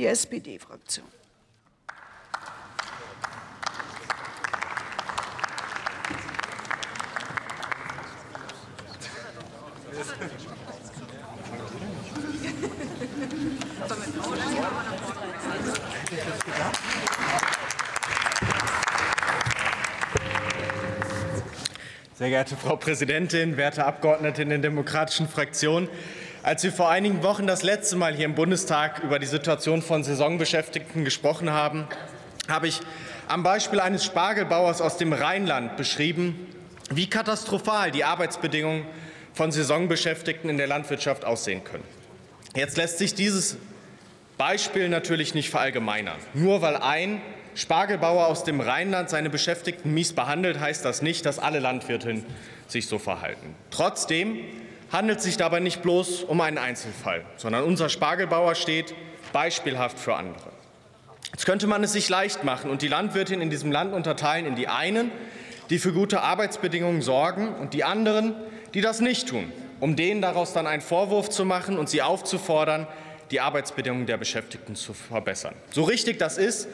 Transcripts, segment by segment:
die SPD-Fraktion. Sehr geehrte Frau Präsidentin, werte Abgeordnete in den demokratischen Fraktionen! Als wir vor einigen Wochen das letzte Mal hier im Bundestag über die Situation von Saisonbeschäftigten gesprochen haben, habe ich am Beispiel eines Spargelbauers aus dem Rheinland beschrieben, wie katastrophal die Arbeitsbedingungen von Saisonbeschäftigten in der Landwirtschaft aussehen können. Jetzt lässt sich dieses Beispiel natürlich nicht verallgemeinern. Nur weil ein Spargelbauer aus dem Rheinland seine Beschäftigten mies behandelt, heißt das nicht, dass alle Landwirte sich so verhalten. Trotzdem handelt es sich dabei nicht bloß um einen Einzelfall, sondern unser Spargelbauer steht beispielhaft für andere. Jetzt könnte man es sich leicht machen und die Landwirte in diesem Land unterteilen in die einen, die für gute Arbeitsbedingungen sorgen, und die anderen, die das nicht tun, um denen daraus dann einen Vorwurf zu machen und sie aufzufordern, die Arbeitsbedingungen der Beschäftigten zu verbessern. So richtig das ist,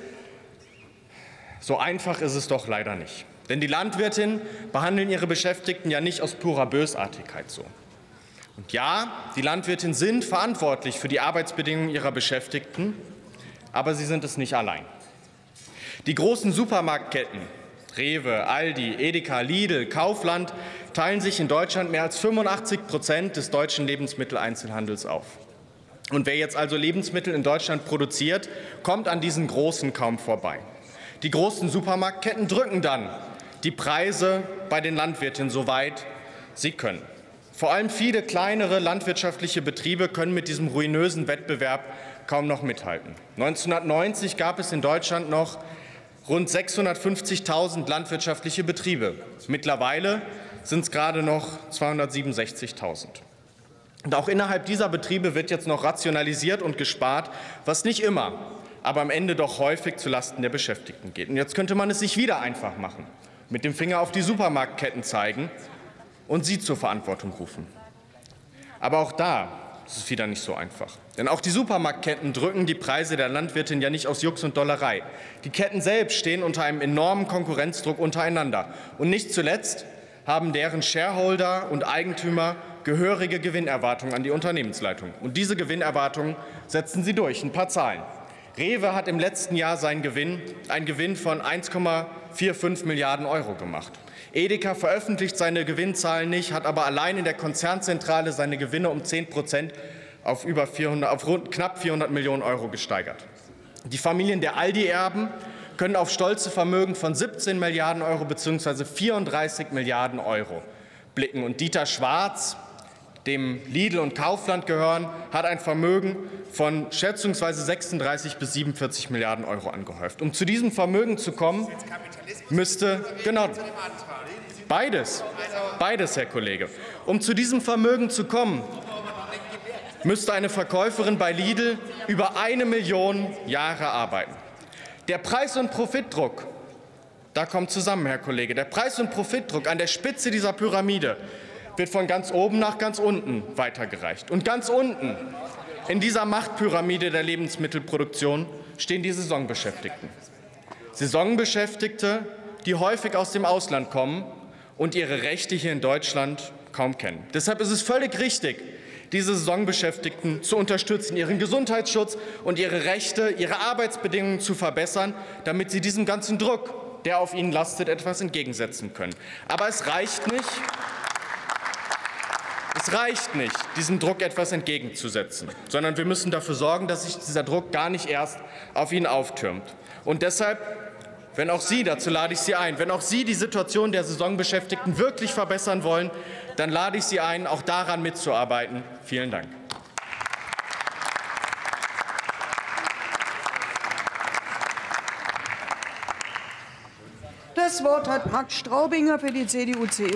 so einfach ist es doch leider nicht. Denn die Landwirtinnen behandeln ihre Beschäftigten ja nicht aus purer Bösartigkeit so. Und ja, die Landwirtinnen sind verantwortlich für die Arbeitsbedingungen ihrer Beschäftigten, aber sie sind es nicht allein. Die großen Supermarktketten Rewe, Aldi, Edeka, Lidl, Kaufland teilen sich in Deutschland mehr als 85% des deutschen Lebensmitteleinzelhandels auf. Und wer jetzt also Lebensmittel in Deutschland produziert, kommt an diesen Großen kaum vorbei. Die großen Supermarktketten drücken dann die Preise bei den Landwirtinnen, soweit sie können. Vor allem viele kleinere landwirtschaftliche Betriebe können mit diesem ruinösen Wettbewerb kaum noch mithalten. 1990 gab es in Deutschland noch rund 650.000 landwirtschaftliche Betriebe. Mittlerweile sind es gerade noch 267.000. Und auch innerhalb dieser Betriebe wird jetzt noch rationalisiert und gespart, was nicht immer, aber am Ende doch häufig zulasten der Beschäftigten geht. Und jetzt könnte man es sich wieder einfach machen, mit dem Finger auf die Supermarktketten zeigen und sie zur Verantwortung rufen. Aber auch da ist es wieder nicht so einfach. Denn auch die Supermarktketten drücken die Preise der Landwirtin ja nicht aus Jux und Dollerei. Die Ketten selbst stehen unter einem enormen Konkurrenzdruck untereinander. Und nicht zuletzt haben deren Shareholder und Eigentümer gehörige Gewinnerwartungen an die Unternehmensleitung. Und diese Gewinnerwartungen setzen sie durch. Ein paar Zahlen. Rewe hat im letzten Jahr einen Gewinn von 1,45 Milliarden Euro gemacht. Edeka veröffentlicht seine Gewinnzahlen nicht, hat aber allein in der Konzernzentrale seine Gewinne um 10% auf rund knapp 400 Millionen Euro gesteigert. Die Familien der Aldi-Erben können auf stolze Vermögen von 17 Milliarden Euro bzw. 34 Milliarden Euro blicken. Und Dieter Schwarz, dem Lidl und Kaufland gehören, hat ein Vermögen von schätzungsweise 36 bis 47 Milliarden Euro angehäuft. Um zu diesem Vermögen zu kommen, müsste genau beides, Herr Kollege. Um zu diesem Vermögen zu kommen, müsste eine Verkäuferin bei Lidl über 1 Million Jahre arbeiten. Der Preis- und Profitdruck, da kommt zusammen, Herr Kollege, der Preis- und Profitdruck an der Spitze dieser Pyramide wird von ganz oben nach ganz unten weitergereicht. Und ganz unten in dieser Machtpyramide der Lebensmittelproduktion stehen die Saisonbeschäftigten. Saisonbeschäftigte, die häufig aus dem Ausland kommen und ihre Rechte hier in Deutschland kaum kennen. Deshalb ist es völlig richtig, diese Saisonbeschäftigten zu unterstützen, ihren Gesundheitsschutz und ihre Rechte, ihre Arbeitsbedingungen zu verbessern, damit sie diesem ganzen Druck, der auf ihnen lastet, etwas entgegensetzen können. Aber es reicht nicht. Es reicht nicht, diesem Druck etwas entgegenzusetzen, sondern wir müssen dafür sorgen, dass sich dieser Druck gar nicht erst auf ihn auftürmt. Und deshalb, wenn auch Sie, dazu lade ich Sie ein, wenn auch Sie die Situation der Saisonbeschäftigten wirklich verbessern wollen, dann lade ich Sie ein, auch daran mitzuarbeiten. Vielen Dank. Das Wort hat Frank Straubinger für die CDU-CSU.